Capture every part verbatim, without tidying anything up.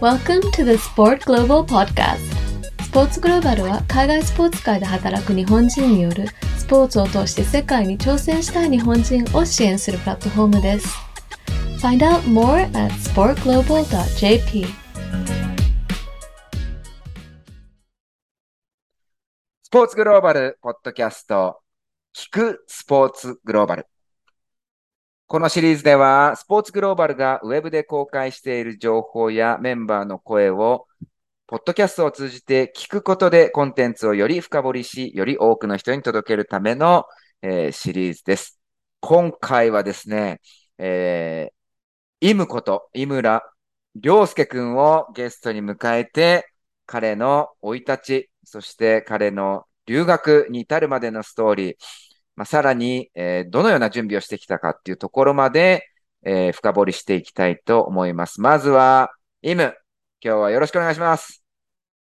Welcome to the Sport Global Podcast. スポーツグローバルは海外スポーツ界で働く日本人によるスポーツを通して世界に挑戦したい日本人を支援するプラットフォームです。Find out more at スポートグローバル ドット ジェイピー。スポーツグローバルポッドキャスト、聞くスポーツグローバル。このシリーズでは、スポーツグローバルがウェブで公開している情報やメンバーの声を、ポッドキャストを通じて聞くことでコンテンツをより深掘りし、より多くの人に届けるための、えー、シリーズです。今回はですね、えー、イムこと井村良介くんをゲストに迎えて、彼の生い立ち、そして彼の留学に至るまでのストーリー、まあ、さらに、えー、どのような準備をしてきたかっていうところまで、えー、深掘りしていきたいと思います。まずは、イム、今日はよろしくお願いします。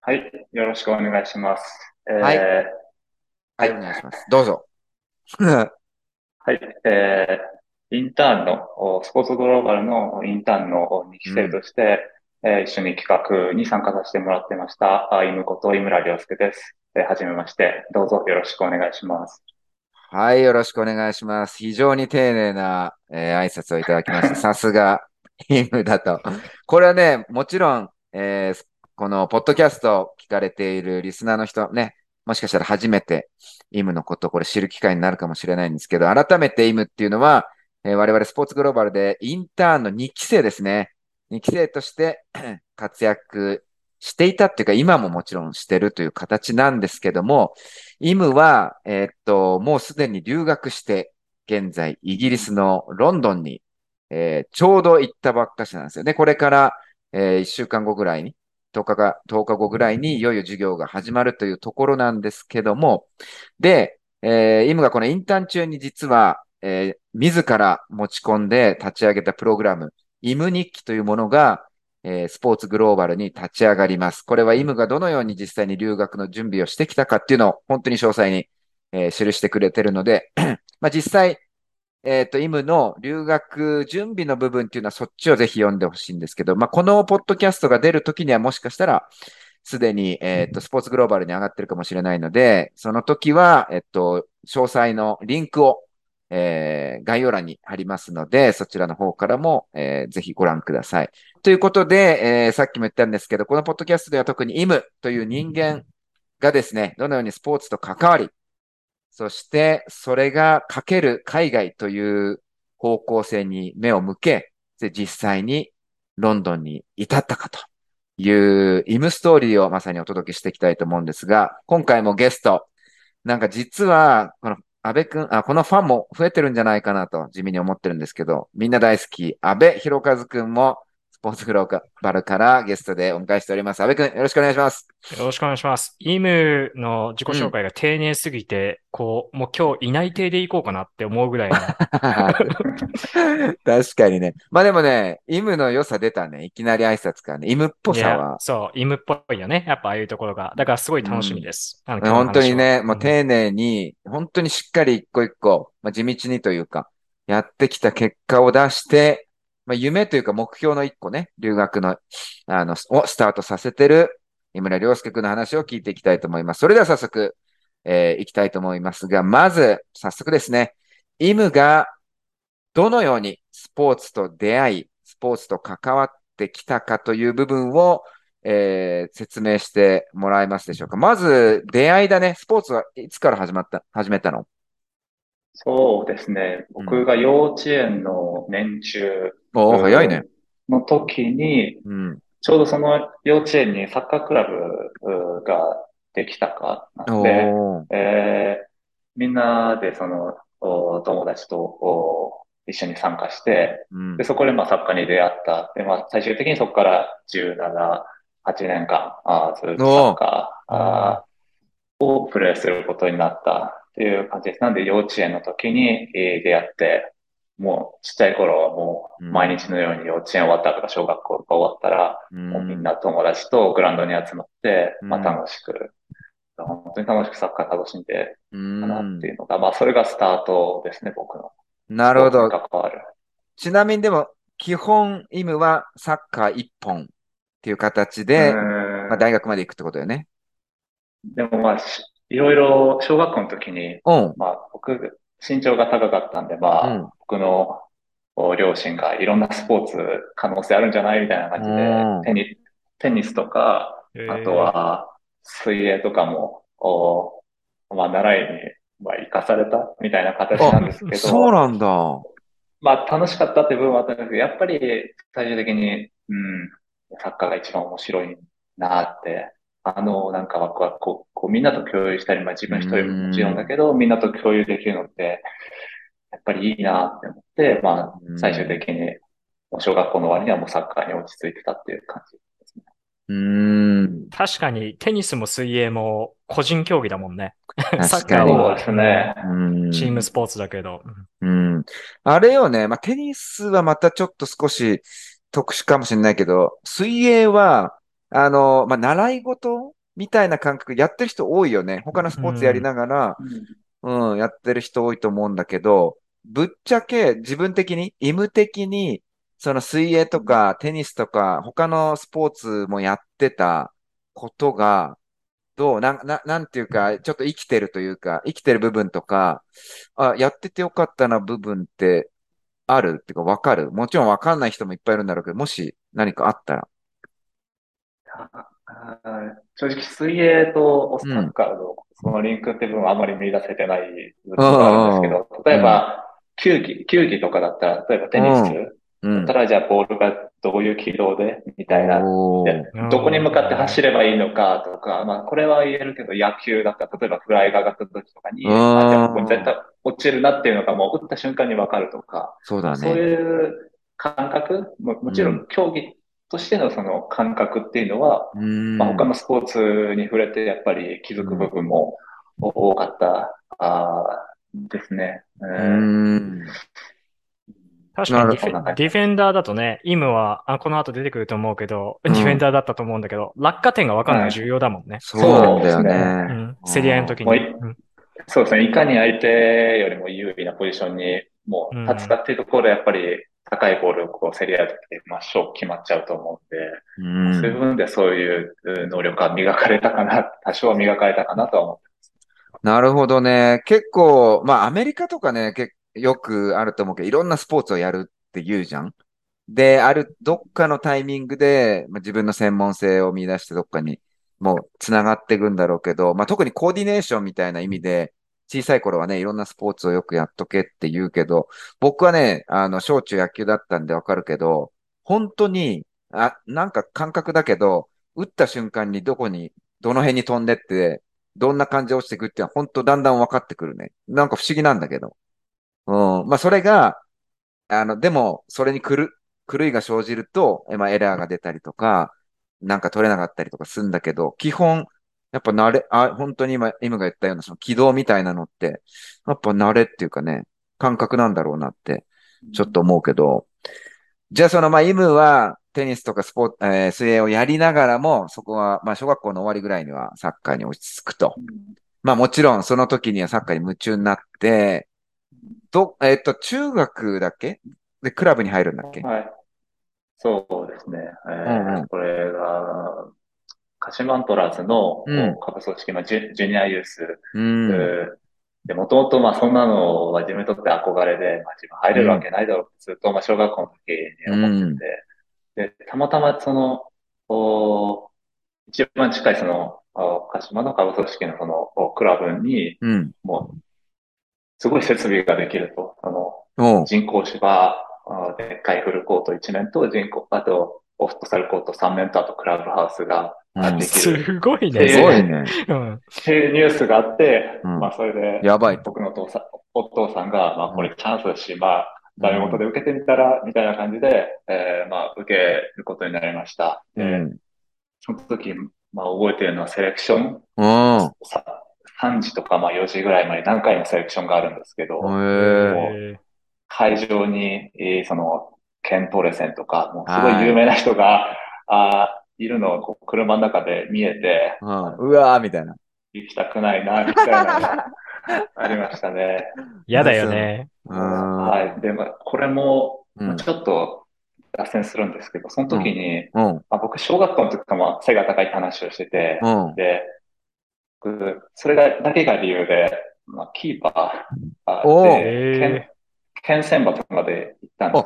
はい、よろしくお願いします。えー、はい、はい、はい、お願いします。どうぞ。はい、えー、インターンの、スポーツグローバルのインターンのにき生として、うん、えー、一緒に企画に参加させてもらってました、イムこと井村良介です。えー、はじめまして、どうぞよろしくお願いします。はい、よろしくお願いします。非常に丁寧な、えー、挨拶をいただきました。さすが、イムだと。これはね、もちろん、えー、このポッドキャストを聞かれているリスナーの人ね、もしかしたら初めてイムのことをこれ知る機会になるかもしれないんですけど、改めてイムっていうのは、えー、我々スポーツグローバルでインターンのにき生ですね。にき生として活躍していたっていうか、今ももちろんしてるという形なんですけども、イムは、えー、っと、もうすでに留学して、現在、イギリスのロンドンに、えー、ちょうど行ったばっかしなんですよね。これから、えー、いっしゅうかんごぐらいに、とおかごぐらいに、いよいよ授業が始まるというところなんですけども、で、えー、イムがこのインターン中に実は、えー、自ら持ち込んで立ち上げたプログラム、イム日記というものが、えー、スポーツグローバルに立ち上がります。これはイムがどのように実際に留学の準備をしてきたかっていうのを本当に詳細に、えー、記してくれてるので、まあ、実際、えっと、イムの留学準備の部分っていうのはそっちをぜひ読んでほしいんですけど、まあ、このポッドキャストが出るときにはもしかしたらすでに、えっと、スポーツグローバルに上がってるかもしれないので、その時は、えっと、詳細のリンクを、えー、概要欄に貼りますので、そちらの方からも、えー、ぜひご覧ください。ということで、えー、さっきも言ったんですけど、このポッドキャストでは特にイムという人間がですね、どのようにスポーツと関わり、そしてそれがかける海外という方向性に目を向け、で実際にロンドンに至ったかというイムストーリーをまさにお届けしていきたいと思うんですが、今回もゲスト、なんか実はこの安倍くん、あ、このファンも増えてるんじゃないかなと地味に思ってるんですけど、みんな大好き、安倍博和くんもスポーツグローバルからゲストでお迎えしております。安倍くん、よろしくお願いします。よろしくお願いします。イムの自己紹介が丁寧すぎて、うん、こう、もう今日いない体でいこうかなって思うぐらいの。確かにね。まあでもね、イムの良さ出たね。いきなり挨拶からね。イムっぽさは。そう、イムっぽいよね。やっぱああいうところが。だからすごい楽しみです。うん、あの本当にね、もう丁寧に、うん、本当にしっかり一個一個、まあ、地道にというか、やってきた結果を出して、まあ、夢というか目標の一個ね、留学の、あの、をスタートさせてる井村良介くんの話を聞いていきたいと思います。それでは早速、えー、いきたいと思いますが、まず、早速ですね、イムがどのようにスポーツと出会い、スポーツと関わってきたかという部分を、えー、説明してもらえますでしょうか。まず、出会いだね。スポーツはいつから始まった、始めたの？そうですね。僕が幼稚園の年中の時に、ちょうどその幼稚園にサッカークラブができたかなんで、えー、みんなでその友達と一緒に参加して、うん、でそこでまあサッカーに出会った。でまあ、最終的にそこからじゅうなな、はちねんかんあずっとサッカーあーをプレーすることになった。っていう感じです。なんで幼稚園の時に出会って、もうちっちゃい頃はもう毎日のように幼稚園終わったとか小学校が終わったら、うん、もうみんな友達とグラウンドに集まって、まあ、楽しく本当に楽しくサッカー楽しんでたなっていうのが、まあそれがスタートですね、僕の。なるほど。関わる。ちなみにでも、基本イムはサッカー一本っていう形で、まあ、大学まで行くってことよね。でもまあ、いろいろ小学校の時に、うん、まあ僕、身長が高かったんで、まあ、うん、僕の両親がいろんなスポーツ可能性あるんじゃないみたいな感じで、うん、テニ、テニスとか、あとは、水泳とかも、おまあ、習いに、まあ、生かされたみたいな形なんですけど。そうなんだ。まあ、楽しかったって部分はあったんですけど、やっぱり、最終的に、うん、サッカーが一番面白いなって、あの、なんかワクワク、こう、こうみんなと共有したり、まあ、自分一人ももちろんだけど、みんなと共有できるのって、やっぱりいいなって思って、まあ、最終的に、小学校の終わりにはもうサッカーに落ち着いてたっていう感じ。うーん、確かにテニスも水泳も個人競技だもんね。サッカーもですね。チームスポーツだけど。うんうん、あれよね、まあ、テニスはまたちょっと少し特殊かもしれないけど、水泳は、あの、まあ、習い事みたいな感覚やってる人多いよね。他のスポーツやりながら、うん、うん、やってる人多いと思うんだけど、ぶっちゃけ自分的に、イム的に、その水泳とかテニスとか他のスポーツもやってたことがどうな、な、なんていうかちょっと生きてるというか生きてる部分とか、あ、やっててよかったな部分ってあるっていうかわかる。もちろんわかんない人もいっぱいいるんだろうけど、もし何かあったら。正直水泳とサッカーのそのリンクって部分はあまり見出せてない部分があるんですけど、うん、例えば球技、球技とかだったら例えばテニス、うんだったらじゃあボールがどういう軌道でみたいな、どこに向かって走ればいいのかとか、まあこれは言えるけど野球だったら例えばフライが上がった時とかに、あ、じゃあここに絶対落ちるなっていうのがもう打った瞬間にわかるとか、そうだね。そういう感覚、も、もちろん競技としてのその感覚っていうのは、うん、まあ他のスポーツに触れてやっぱり気づく部分も多かった、あですね。うん確かにディフェ、ディフェンダーだとね、イムは、あ、この後出てくると思うけど、うん、ディフェンダーだったと思うんだけど、落下点が分かるのが重要だもんね。はい、そうなんだよね。うん、競り合いの時に、うん。そうですね。いかに相手よりも優位なポジションにもう立つかっていうところで、やっぱり高いボールをこう競り合う時で真っ正決まっちゃうと思うんで、うん、そういう部分でそういう能力が磨かれたかな、多少は磨かれたかなとは思ってます。なるほどね。結構、まあアメリカとかね、結構、よくあると思うけど、いろんなスポーツをやるって言うじゃん。で、ある、どっかのタイミングで、まあ、自分の専門性を見出してどっかにもう繋がっていくんだろうけど、まあ、特にコーディネーションみたいな意味で、小さい頃はね、いろんなスポーツをよくやっとけって言うけど、僕はね、あの、小中野球だったんでわかるけど、本当に、あ、なんか感覚だけど、打った瞬間にどこに、どの辺に飛んでって、どんな感じで落ちていくっていうのは本当だんだんわかってくるね。なんか不思議なんだけど。うん。まあ、それが、あの、でも、それに狂いが生じると、まあ、エラーが出たりとか、なんか取れなかったりとかするんだけど、基本、やっぱ慣れ、あ、本当に今、今が言ったような、その軌道みたいなのって、やっぱ慣れっていうかね、感覚なんだろうなって、ちょっと思うけど、うん、じゃあその、まあ、イムは、テニスとかスポーツ、えー、水泳をやりながらも、そこは、まあ、小学校の終わりぐらいにはサッカーに落ち着くと。うん、まあ、もちろん、その時にはサッカーに夢中になって、ど、えっと、中学だっけで、クラブに入るんだっけはい。そうですね。えーうんうん、これが、鹿島アントラーズの下部組織のジュ、うん、ジュニアユース。うん、で、もともと、まあ、そんなのは自分にとって憧れで、まあ、自分入れるわけないだろうってずっと、まあ、小学校の時に思ってて、うん、で、たまたま、その、お一番近い、その、鹿島の下部組織のその、クラブに、うん、もう、すごい設備ができると、あの、人工芝、でっかいフルコートいちめんと、人工、あと、オフットサルコートさんめんと、あとクラブハウスができる。うん、すごいね。すごいね。うん。っていうニュースがあって、うん、まあそれで、やばい。僕の父さんお父さんが、まあこれチャンスだし、まあ、ダメ元で受けてみたら、みたいな感じで、えー、まあ受けることになりました。うん、その時、まあ覚えてるのはセレクション。うん。さんじとかまあよじぐらいまで何回もセレクションがあるんですけど、会場に、その、ケントレセンとか、もうすごい有名な人が、あいるのをこう車の中で見えて、うん、うわーみたいな。行きたくないな、みたいなありましたね。嫌だよね。はい。で、まあ、これも、うん、ちょっと脱線するんですけど、その時に、うんうんまあ、僕、小学校の時とも背が高いって話をしてて、うん、で、僕、それだけが理由で、まあ、キーパーで、県、県選抜まで行ったんで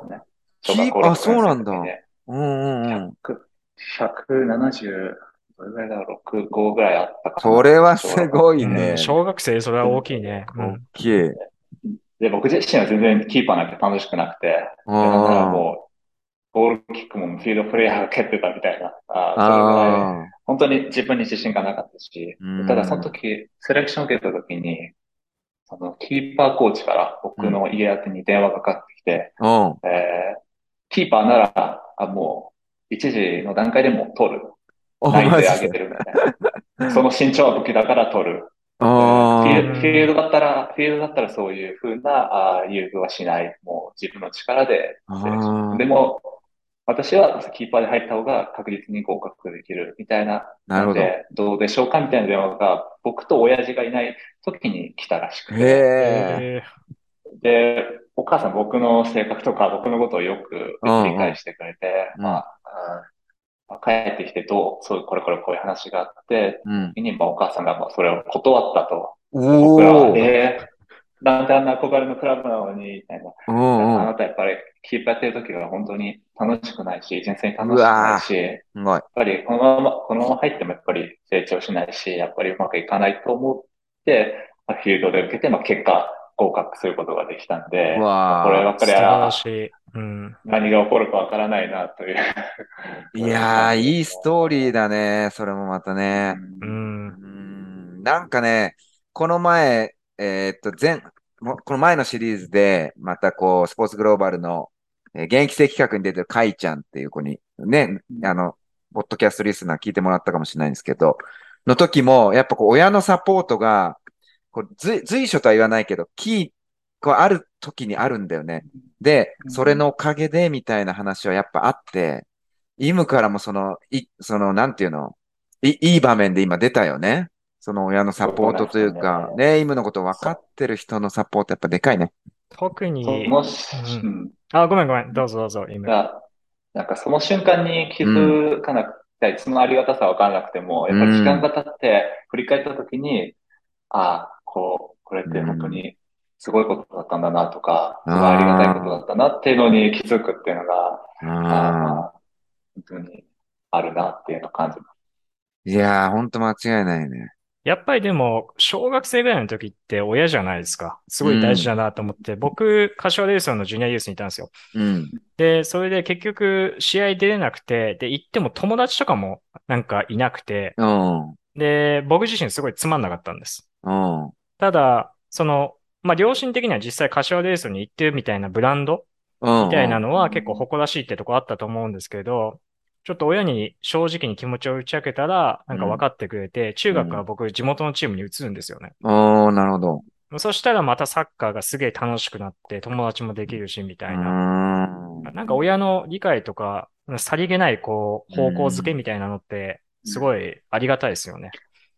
すね。小学校の時に。あ、そうなんだ。うんうんうん。ひゃくななじゅう、どれぐらいだろう、ろくじゅうごぐらいあったかな。それはすごいね。うん、小学生、それは大きいね。うん、大きい。で、僕自身は全然キーパーなんて楽しくなくて、だからもう、ゴールキックもフィールドプレイヤーが蹴ってたみたいな、あそれぐらい本当に自分に自信がなかったし、ただその時、セレクション受けた時に、そのキーパーコーチから僕の家宛に電話がかかってきて、うんえー、キーパーなら、あもう、一時の段階でも取る。ないで上げてるみたいな。その身長は武器だから取る。あフィールドだったら、フィールドだったらそういう風な優遇はしない。もう自分の力で。でも、私はキーパーで入った方が確実に合格できるみたいな。なるほど。どうでしょうかみたいな電話が僕と親父がいない時に来たらしくて。へー。で、お母さん僕の性格とか僕のことをよく理解してくれて、うん、まあ、うん帰ってきてどうそういうこれこれこういう話があって、うん、にまあお母さんがまあそれを断ったと。僕らはえー、なんであんな憧れのクラブなのにみたいな。あなたやっぱりキーパーやってる時は本当に楽しくないし、人生に楽しくないし、やっぱりこのままこのまま入ってもやっぱり成長しないし、やっぱりうまくいかないと思って、まあ、フィールドで受けてまあ結果合格することができたんで、こればっかりは。うん、何が起こるかわからないなといういやーいいストーリーだねそれもまたね、うんうん、なんかねこの前えー、っと前この前のシリーズでまたこうスポーツグローバルの、えー、現役生企画に出てるかいちゃんっていう子にねあのポッドキャストリスナー聞いてもらったかもしれないんですけどの時もやっぱこう親のサポートがこう随随所とは言わないけどキーこうある時にあるんだよね。で、それのおかげでみたいな話はやっぱあって、イムからもその、い、その、なんていうの、い、いい場面で今出たよね。その親のサポートというか、ね、ね、イムのこと分かってる人のサポートやっぱでかいね。特に、もし、うん、あ、ごめんごめん、どうぞどうぞ、イム。なんかその瞬間に気づかなくて、うん、そのありがたさ分からなくても、やっぱり時間が経って振り返った時に、うん、あ、こう、これって本当に、うんすごいことだったんだなとか、すごいありがたいことだったなっていうのに気づくっていうのが、ああ本当にあるなっていうのを感じます。いやー、ほんと間違いないね。やっぱりでも、小学生ぐらいの時って親じゃないですか。すごい大事だなと思って、うん、僕、柏レイソンのジュニアユースにいたんですよ。うん、で、それで結局、試合出れなくて、で、行っても友達とかもなんかいなくて、うん、で、僕自身すごいつまんなかったんです。うん、ただ、その、まあ、良心的には実際柏レースに行ってるみたいなブランドみたいなのは結構誇らしいってとこあったと思うんですけど、ちょっと親に正直に気持ちを打ち明けたら、なんか分かってくれて、中学から僕地元のチームに移るんですよね。ああ、なるほど。そしたらまたサッカーがすげえ楽しくなって、友達もできるし、みたいな。なんか親の理解とか、さりげないこう、方向づけみたいなのって、すごいありがたいですよね。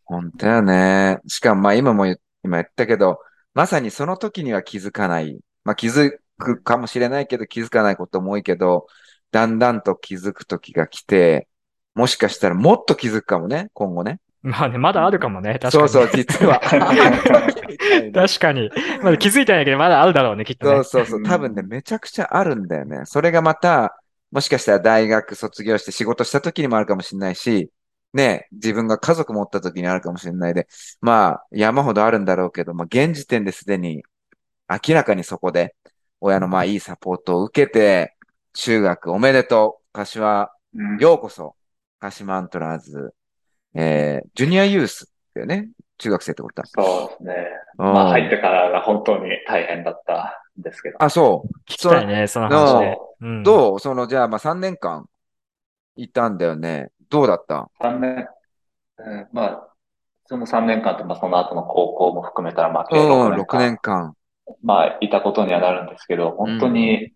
本当やね。しかもまあ今も言、今言ったけど、まさにその時には気づかない。まあ気づくかもしれないけど気づかないことも多いけど、だんだんと気づく時が来て、もしかしたらもっと気づくかもね、今後ね。まあね、まだあるかもね、確かに。そうそう、実は。確かに。まだ気づいてないけど、まだあるだろうね、きっとね。そうそうそう、多分ね、めちゃくちゃあるんだよね。それがまた、もしかしたら大学卒業して仕事した時にもあるかもしれないし、ね、自分が家族持った時にあるかもしれないで、まあ山ほどあるんだろうけど、まあ現時点ですでに明らかにそこで親のまあいいサポートを受けて、中学おめでとう、柏、ようこそ、柏アントラーズ、えー、ジュニアユースだよね、中学生ってことだ。そうですね。まあ入ってからが本当に大変だったんですけど。あ、そう。聞きたいね、その話で。うん、どうそのじゃあまあさんねんかんいたんだよね。どうだった ?さん 年、えー、まあ、そのさんねんかんと、まあ、その後の高校も含めたら、まあ、計ろくねんかん。ろくねんかん。まあ、いたことにはなるんですけど、本当に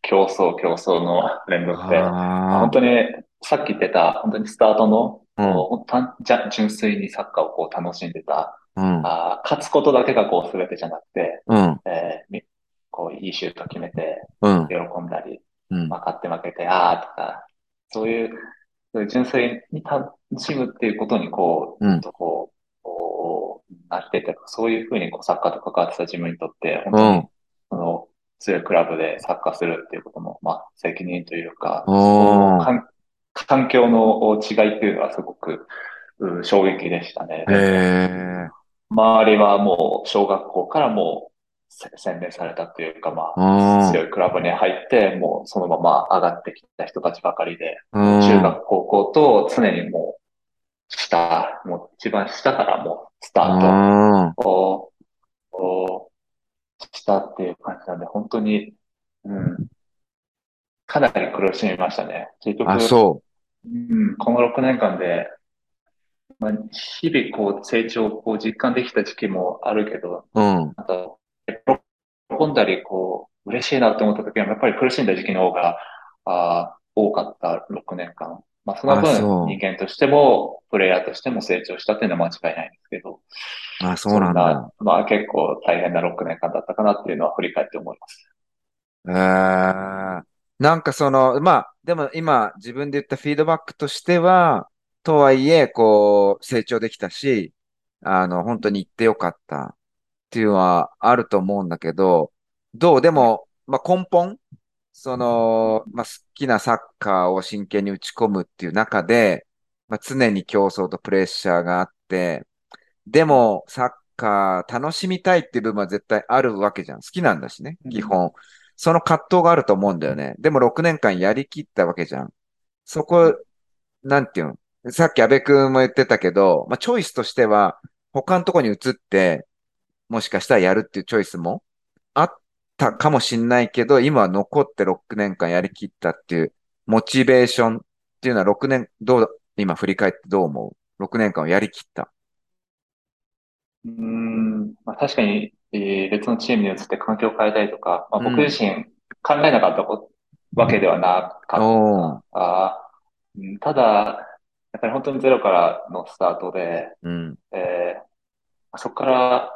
競争、競争の連続で、本当に、さっき言ってた、本当にスタートのうん、こうじゃ純粋にサッカーをこう楽しんでた、うん、あ勝つことだけがこう全てじゃなくて、うん、えー、こういいシュート決めて、うん、喜んだり、うん、勝って負けて、あーとか、そういう、そういう純粋に楽しむっていうことにこう、うん、とこう、こうなってて、そういうふうにこうサッカーと関わってた自分にとって、本当に、うん、その強いクラブでサッカーするっていうことも、まあ、責任というか、環境の違いっていうのはすごく衝撃でしたね。へー。周りはもう小学校からもう洗練されたというか、まあ、強いクラブに入って、もうそのまま上がってきた人たちばかりで、中学、高校と常にもう下、もう一番下からもうスタートをしたっていう感じなんで、本当に、うん、かなり苦しみましたね。結局、あ、そう。うん、このろくねんかんで、まあ、日々こう成長をこう実感できた時期もあるけど、うん、あと喜んだりこう嬉しいなと思った時はやっぱり苦しんだ時期の方があ多かったろくねんかん。まあ、その分人間としてもプレイヤーとしても成長したっていうのは間違いないんですけど、あ、そうなんだ。まあ結構大変なろくねんかんだったかなっていうのは振り返って思います。えー、なんかそのまあでも今自分で言ったフィードバックとしては、とはいえこう成長できたし、あの本当に行ってよかったっていうのはあると思うんだけど、どうでも、まあ、根本、その、まあ、好きなサッカーを真剣に打ち込むっていう中で、まあ、常に競争とプレッシャーがあって、でもサッカー楽しみたいっていう部分は絶対あるわけじゃん。好きなんだしね、基本。その葛藤があると思うんだよね。でもろくねんかんやりきったわけじゃん。そこ、なんていうの、さっき安部くんも言ってたけど、まあ、チョイスとしては他のとこに移って、もしかしたらやるっていうチョイスもあったかもしんないけど、今は残ってろくねんかんやりきったっていうモチベーションっていうのはろくねん、どう、今振り返ってどう思う?ろくねんかんをやりきった。うーん、まあ、確かに、えー、別のチームに移って環境を変えたいとか、まあ、僕自身考えなかったわけではなかった。あ、ただ、やっぱり本当にゼロからのスタートで、うん、えー、そこから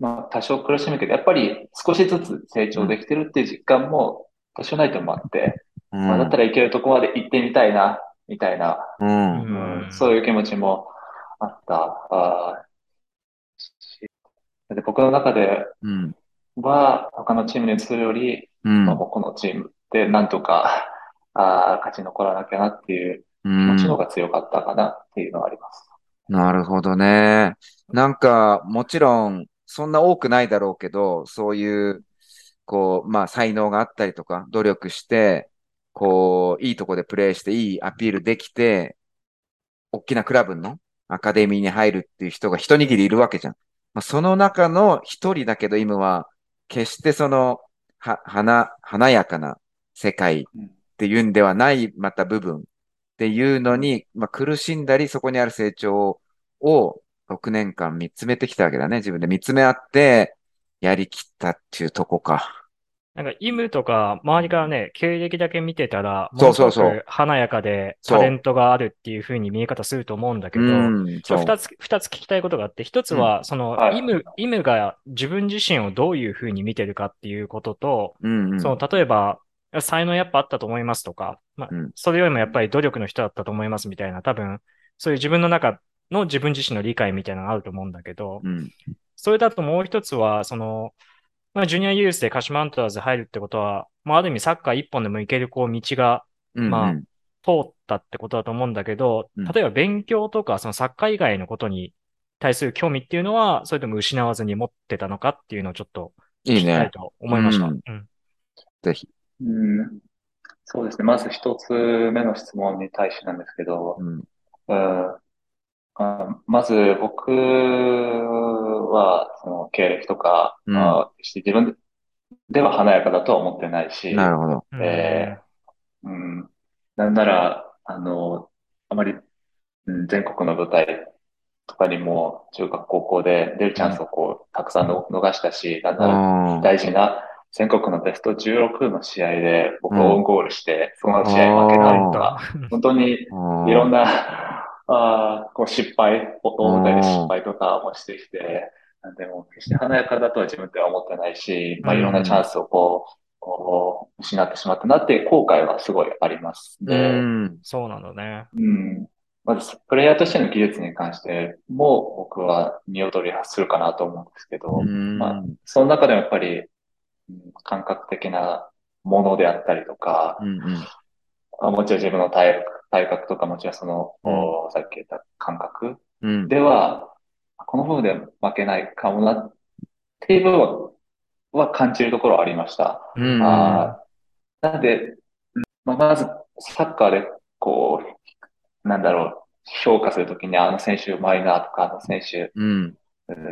まあ、多少苦しむけど、やっぱり少しずつ成長できてるっていう実感も多少ないともあって、うん、まあ、だったら行けるとこまで行ってみたいな、みたいな、うんうん、そういう気持ちもあった。あで僕の中では、他のチームに移るより、うん、まあ、このチームでなんとかあ勝ち残らなきゃなっていう気持ちの方が強かったかなっていうのはあります。うん、なるほどね。なんか、もちろん、そんな多くないだろうけど、そういう、こう、まあ、才能があったりとか、努力して、こう、いいとこでプレーして、いいアピールできて、大きなクラブのアカデミーに入るっていう人が一握りいるわけじゃん。まあ、その中の一人だけど、今は、決してその、は、華、華やかな世界っていうんではない、また部分っていうのに、まあ、苦しんだり、そこにある成長を、ろくねんかん見つめてきたわけだね。自分で見つめ合って、やりきったっていうとこか。なんか、イムとか、周りからね、経歴だけ見てたら、ものすごく華やかで、タレントがあるっていう風に見え方すると思うんだけど、二つ、二つ聞きたいことがあって、一つは、その、うん、イム、イムが自分自身をどういう風に見てるかっていうことと、うんうん、その、例えば、才能やっぱあったと思いますとか、まあ、うん、それよりもやっぱり努力の人だったと思いますみたいな、多分、そういう自分の中、の自分自身の理解みたいなのがあると思うんだけど、うん、それだともう一つはその、まあ、ジュニアユースで鹿島アントラーズ入るってことは、まあ、ある意味サッカー一本でもいけるこう道が、うんうん、まあ、通ったってことだと思うんだけど、例えば勉強とかそのサッカー以外のことに対する興味っていうのはそれでも失わずに持ってたのかっていうのをちょっと聞きたいと思いました。いいね。うんうん、ぜひ、うん、そうですね。まず一つ目の質問に対してなんですけど、うんうんうん、まず僕はその経歴とか、うん、して自分では華やかだとは思ってないし、なるほど。えー、うん、なんならあのあまり、うん、全国の舞台とかにも中学高校で出るチャンスをこうたくさんの、うん、逃したし、なんなら大事な全国のベストじゅうろくの試合で僕をオウンゴールして、うん、その試合負けたりとか、本当にいろんなあこう失敗、大舞台で失敗とかもしてきて、なんでも決して華やかだとは自分では思ってないし、まあ、いろんなチャンスをこう、こう失ってしまったなっていう後悔はすごいありますね。うん、そうなんだね。うん。まず、プレイヤーとしての技術に関しても、僕は見劣りするかなと思うんですけど、うんまあ、その中でもやっぱり、感覚的なものであったりとか、うんうん、もちろん自分の体力、体格とかもちろんその、うん、さっき言った感覚では、うん、この部分で負けないかもなっていう部分は感じるところはありました。うんうん、あなので、まあ、まずサッカーでこう、なんだろう、評価するときにあの選手うまいなとか、あの選手、うん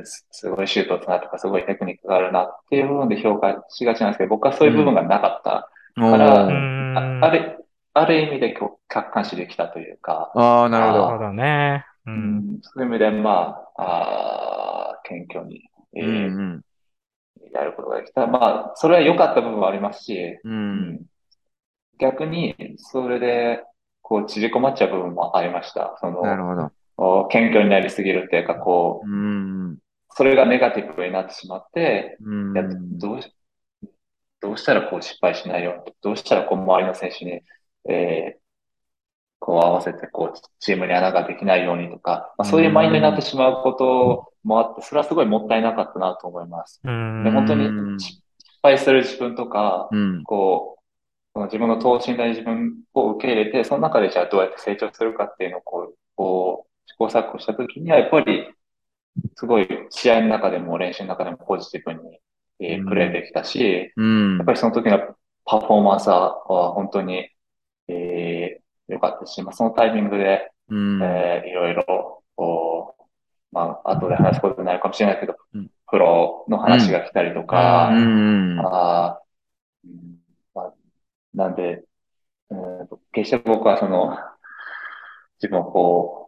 す, すごいシュートをつなとか、すごいテクニックがあるなっていう部分で評価しがちなんですけど、僕はそういう部分がなかったから、うん、あ, あ, るある意味で客観視できたというか。ああ、なるほどね、うん。そういう意味で、まあ、あ謙虚に、えーうんうん、やることができた。まあ、それは良かった部分はありますし、うん、逆に、それで、こう、縮こまっちゃう部分もありました。そのなるほど。謙虚になりすぎるっていうか、こう、うん、それがネガティブになってしまって、うん、やどうし、どうしたらこう失敗しないように、どうしたらこう周りの選手に、えー、こう合わせてこうチームに穴ができないようにとか、まあ、そういうマインドになってしまうこともあって、それはすごいもったいなかったなと思います。うん、で本当に失敗する自分とか、うん、こう、自分の等身大自分を受け入れて、その中でじゃあどうやって成長するかっていうのをこう、こう試行錯誤したときには、やっぱり、すごい試合の中でも練習の中でもポジティブに、えー、プレーできたし、うん、やっぱりその時のパフォーマンスは本当に良、えー、かったし、まあ、そのタイミングで、うんえー、いろいろ、まあ、後で話すことになるかもしれないけど、うん、プロの話が来たりとか、うんあまあ、なんで、うん、決して僕はその、自分をこう、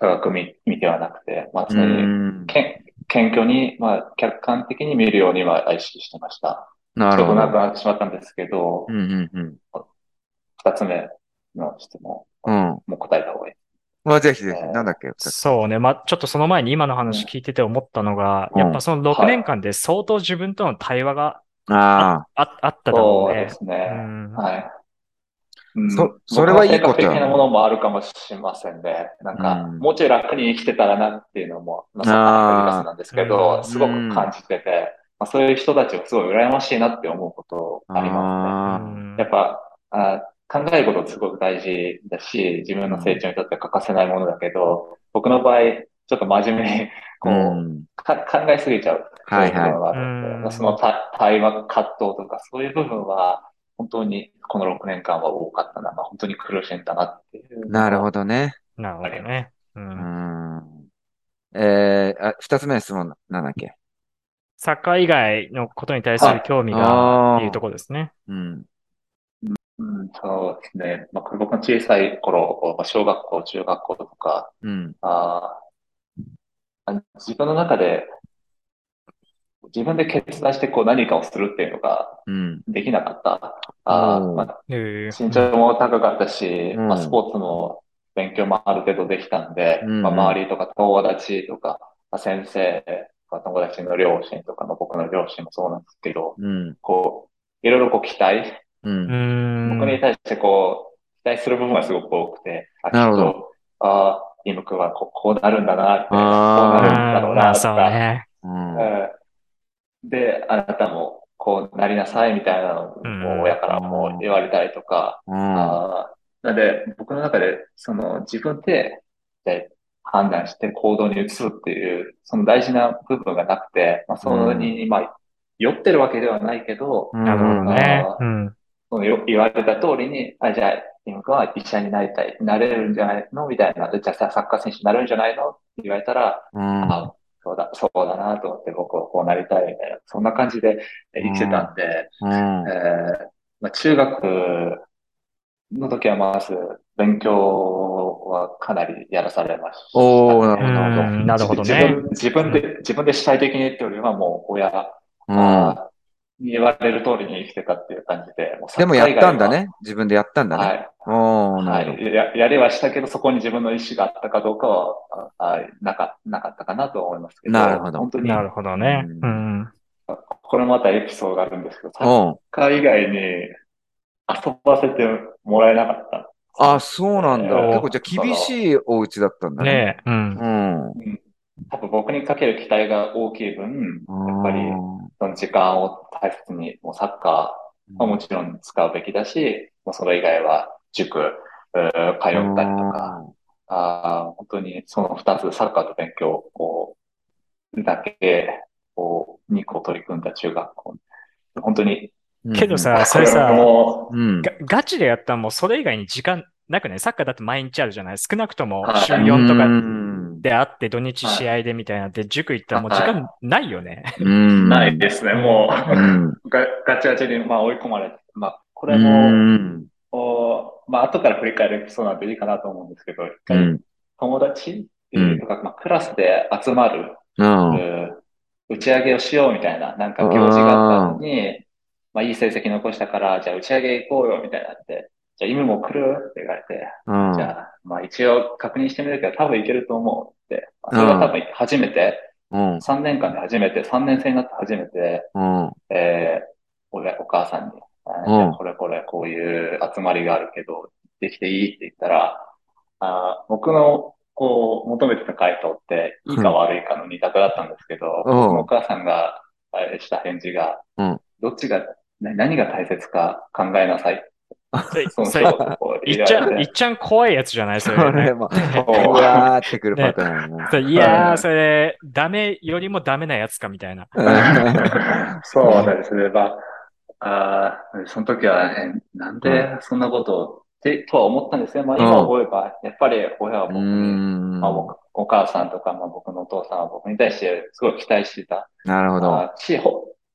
高く 見, 見てはなくて、まあ、常にけ謙虚に、まあ、客観的に見るようには意識してました。なるほど。なくなってしまったんですけど、うんうんうん、ふたつめの質問、うん、もう答えた方がいい。まあ、ぜひぜひ、えー、なんだっけ。そうね。まあ、ちょっとその前に今の話聞いてて思ったのが、うん、やっぱそのろくねんかんで相当自分との対話が あ,、うん、あ, あっただろうね。そうですね。うんはいうん、そ, それはいいことや。性格的なものもあるかもしれませんね。なんか、うん、もうちょい楽に生きてたらなっていうのも、まあ、なんですけど、すごく感じてて、うんまあ、そういう人たちがすごい羨ましいなって思うことありますね。やっぱあ、考えることすごく大事だし、自分の成長にとっては欠かせないものだけど、僕の場合、ちょっと真面目にこう、うん、考えすぎちゃう。はいはい。うん、その対話、葛藤とか、そういう部分は、本当にこのろくねんかんは多かったな、まあ、本当に苦しんだなっていう。なるほどね。なるほどね。うん。うんえー、あ、二つ目の質問なんだっけ？サッカー以外のことに対する興味がっていうところですね。うん。うん、そうですね。まあ、僕の小さい頃、小学校、中学校とか、うん、あ自分の中で、自分で決断してこう何かをするっていうのができなかった。うんあまあ、身長も高かったし、うんまあ、スポーツも勉強もある程度できたんで、うんまあ、周りとか友達とか、まあ、先生とか友達の両親とかの僕の両親もそうなんですけど、うん、こういろいろこう期待、うん、僕に対してこう期待する部分がすごく多くて、あなるほど。あイム君はこ う, こうなるんだなって、こうなるんだろうなとか。まあそうねうんうんで、あなたもこうなりなさいみたいなのを親からもう言われたりとか、うんうん、あなので僕の中でその自分で判断して行動に移すっていうその大事な部分がなくて、まあ、そのに、うんまあ、酔ってるわけではないけど、うんうん、その言われた通りに、あじゃあ今は医者になりたい、なれるんじゃないのみたいな、じゃあサッカー選手になれるんじゃないのって言われたら、うんあそうだ、そうだなと思って僕はこうなりたいみたいな、そんな感じで生きてたんで、うんうんえーまあ、中学の時はまず勉強はかなりやらされました、ね。おー、なるほどね。自分で、自分で主体的にってよりはもう親、うん、言われる通りに生きてたっていう感じで。もうでもやったんだね。自分でやったんだね。はい。おー、なるほど。はい、や、やれはしたけど、そこに自分の意思があったかどうかは、あなか、なかったかなと思いますけど。なるほど。本当に。なるほどね。うん。これまたエピソードがあるんですけど、サッカー以外に遊ばせてもらえなかった。あ、そうなんだ。結構じゃあ厳しいお家だったんだね。ねえ。うん。うん。多分僕にかける期待が大きい分、やっぱり、その時間を大切に、もうサッカーはもちろん使うべきだし、もうそれ以外は塾、通ったりとか、あ本当にその二つ、サッカーと勉強をだけ、こう、にこ取り組んだ中学校。本当に。けどさ、うん、それさ、うん、ガチでやったらもうそれ以外に時間なくね、サッカーだって毎日あるじゃない、少なくとも週よんとか、であって、土日試合でみたいなって、はい、塾行ったらもう時間ないよね。はい、うんないですね。もう、うん、ガ, ガチガチに、まあ、追い込まれて、まあ、これも、うん、まあ、後から振り返るエピソードなんでいいかなと思うんですけど、うん、友達っていうか、まあ、クラスで集まる、うん、打ち上げをしようみたいな、なんか行事があったのに、あまあ、いい成績残したから、じゃあ打ち上げ行こうよみたいなって。じゃあ、今も来るって言われて、うん、じゃあ、まあ一応確認してみるけど、多分いけると思うって。それが多分初めて、うん、さんねんかんで初めて、さんねん生になって初めて、うん、えー、俺、お母さんに、うん、これこれこういう集まりがあるけど、できていいって言ったら、あ僕のこう求めてた回答って、いいか悪いかのに択だったんですけど、うん、そのお母さんがした返事が、うん、どっちが、何が大切か考えなさい。それいっちゃん、いっちゃん怖いやつじゃないそれ、ね。それも、うわーってくるパターン、ねね、いやー、それ、ダメよりもダメなやつかみたいな。そうですね。まあ、あその時は、ね、なんでそんなことをってとは思ったんですね。まあ、今思えば、やっぱり親は僕に、まあ、僕お母さんとか、まあ、僕のお父さんは僕に対してすごい期待してた。なるほど。まあ、し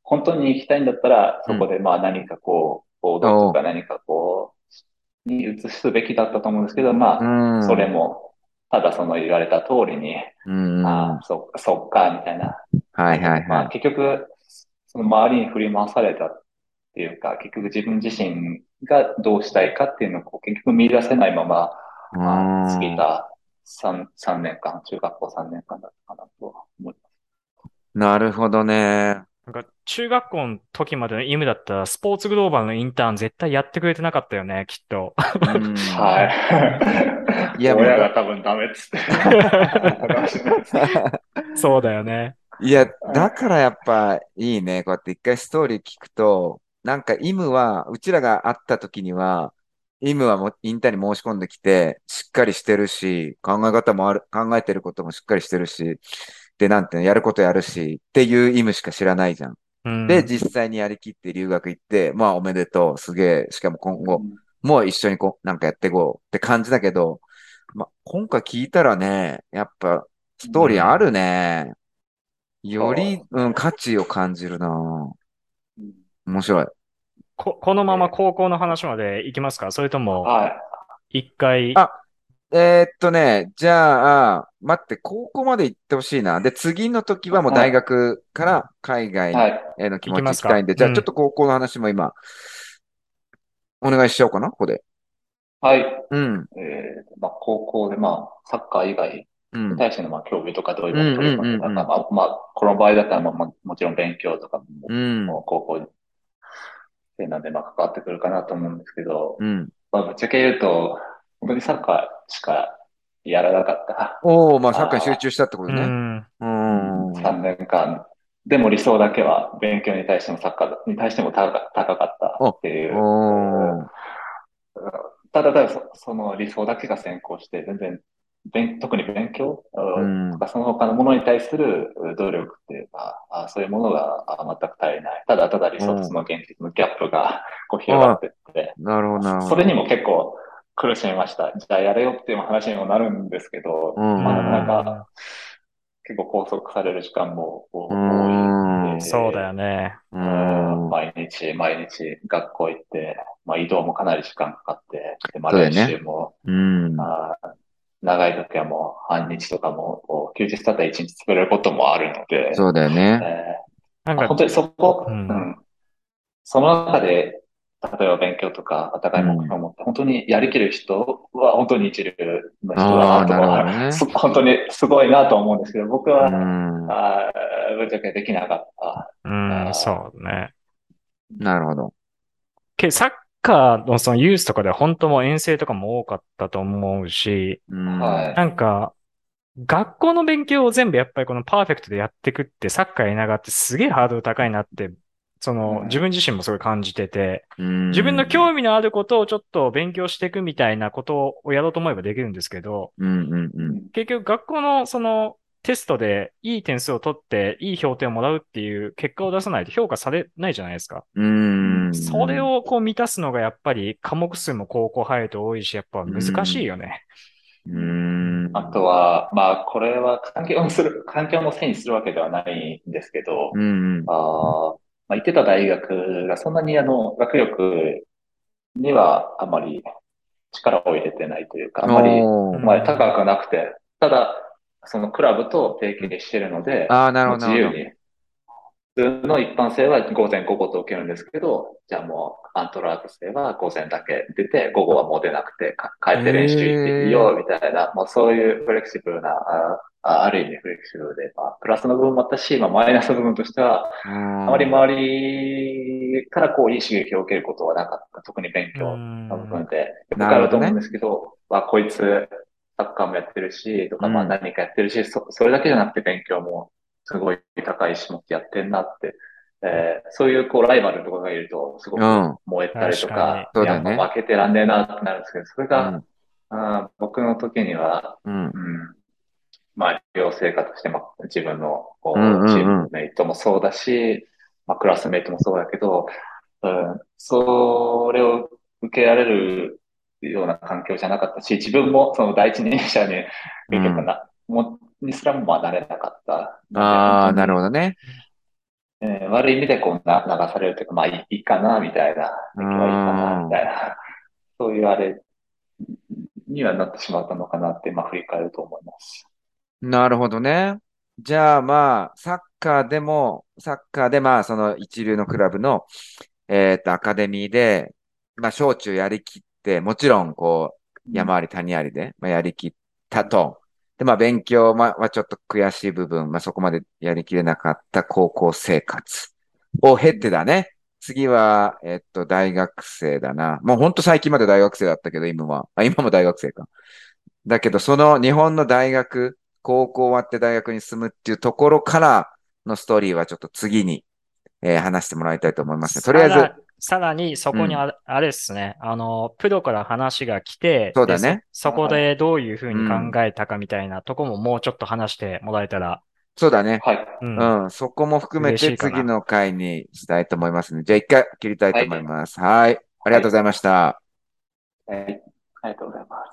本当に行きたいんだったら、そこでまあ何かこう、うん行動とか何かこう、に移すべきだったと思うんですけど、まあ、それも、ただその言われた通りに、うんあそ、そっか、みたいな。はいはいはい。まあ結局、その周りに振り回されたっていうか、結局自分自身がどうしたいかっていうのをこう結局見出せないまま、まあ、過ぎた 3, 3年間、中学校さんねんかんだったかなと思います。なるほどね。なんか中学校の時までのイムだったらスポーツグローバルのインターン絶対やってくれてなかったよね、きっと。うんはい。いや、親が多分ダメっつって。そうだよね。いや、だからやっぱいいね。こうやって一回ストーリー聞くと、なんかイムは、うちらが会った時には、イムはもインターンに申し込んできて、しっかりしてるし、考え方もある、考えてることもしっかりしてるし、で、なんていうの、やることやるし、っていう意味しか知らないじゃん。うん、で、実際にやりきって留学行って、まあおめでとう、すげえ、しかも今後、もう一緒にこう、なんかやっていこうって感じだけど、まあ今回聞いたらね、やっぱストーリーあるね。うん、より、うん、価値を感じるなぁ。面白い。こ、このまま高校の話まで行きますか？それとも、一回、はい。あえー、っとね、じゃあ、待って、高校まで行ってほしいな。で、次の時はもう大学から海外への気持ち行きたいんで、はいはい、じゃあちょっと高校の話も今、うん、お願いしちゃおうかな、ここで。はい。うん。えー、まあ、高校で、まあ、サッカー以外に対しての、まあ、競技とかどういうこととか、うんうんうんうん、まあ、まあ、この場合だったら、まあ、もちろん勉強とかも、うん、もう高校生なんで、まあ、関わってくるかなと思うんですけど、うん、まあ、ぶっちゃけ言うと、本当にサッカーしかやらなかった。おお、まあサッカーに集中したってことね。うん。さんねんかん。でも理想だけは勉強に対してもサッカーに対しても高かったっていう。おただただ そ, その理想だけが先行して、全然勉特に勉強とかその他のものに対する努力っていうか、そういうものが全く足りない。ただただ理想とその現実のギャップがこう広がってって。なるほどなるほど。それにも結構、苦しみました。じゃあやれよっていう話にもなるんですけど、うん、まあ、なかなか結構拘束される時間も多い、うん。そうだよね。うん、毎日毎日学校行って、まあ、移動もかなり時間かかって、でまあ、練習も、うねうんまあ、長い時はもう半日とかも休日だったら一日潰れることもあるので、そうだよね。えー、なんか本当にそこ、うんうんその中で、例えば勉強とか、高い目標を持って、うん、本当にやりきる人は本当に一流の人だなとか、ね、本当にすごいなと思うんですけど、僕は、うん、あぶっちゃけできなかった。うん、そうね。なるほど。けサッカーのそのユースとかでは本当も遠征とかも多かったと思うし、うん、なんか、学校の勉強を全部やっぱりこのパーフェクトでやっていくって、サッカーやりながらってすげえハードル高いなって、その、自分自身もすごい感じてて、うん、自分の興味のあることをちょっと勉強していくみたいなことをやろうと思えばできるんですけど、うんうんうん、結局学校のそのテストでいい点数を取っていい評点をもらうっていう結果を出さないと評価されないじゃないですか。うん、それをこう満たすのがやっぱり科目数も高校入ると多いし、やっぱ難しいよね。うん、あとは、まあこれは環境をする、環境のせいにするわけではないんですけど、うんうん、あまあ、行ってた大学がそんなにあの学力にはあまり力を入れてないというか、あまりまあ高くなくて、ただそのクラブと提携してるので、あ、なるほど、自由に。普通の一般生は午前午後と受けるんですけど、じゃあもうアントラーズ生は午前だけ出て、午後はもう出なくて、帰って練習行っていいよみたいな、もうそういうフレキシブルな、あ, ある意味フレキシブルで、まあ、プラスの部分もあったし、まあ、マイナスの部分としては、あまり周りからこういい刺激を受けることはなかった。特に勉強の部分で、よくあると思うんですけど、どね、まあ、こいつ、サッカーもやってるし、とか、まあ、何かやってるし、うん、そ、それだけじゃなくて勉強もすごい高い種目やってんなって、えー、そういうこうライバルとかがいると、すごく燃えたりとか、うん、かね、いや負けてらんねえなってなるんですけど、それが、うん、あ、僕の時には、うんうん、まあ、寮生活して、まあ、自分のこう、うんうんうん、チームメイトもそうだし、まあ、クラスメイトもそうだけど、うん、それを受けられるような環境じゃなかったし、自分もその第一人者に、結局な、うん、もう、にすらもまあなれなかった。ああ、なるほどね。えー、悪い意味でこうな流されるというか、まあいいかな、みたいな。できればいいかな、みたいな。そういうあれにはなってしまったのかなって、まあ振り返ると思います。なるほどね。じゃあまあ、サッカーでも、サッカーでまあ、その一流のクラブの、えっと、アカデミーで、まあ、小中やりきって、もちろん、こう、山あり谷ありで、まあ、やりきったと。で、まあ、勉強はちょっと悔しい部分、まあ、そこまでやりきれなかった高校生活を経てだね。次は、えっと、大学生だな。もうほんと最近まで大学生だったけど、今は。あ、今も大学生か。だけど、その日本の大学、高校終わって大学に進むっていうところからのストーリーはちょっと次に、えー、話してもらいたいと思いますね。とりあえず。さらにそこに あ,、うん、あれですね、あの、プロから話が来て、そうだね。そこでどういうふうに考えたかみたいなとこももうちょっと話してもらえたら。うん、そうだね。はい。うん。そこも含めて次の回にしたいと思いますね。じゃあ一回切りたいと思います。はい。はい、ありがとうございました。はい。はい、ありがとうございます。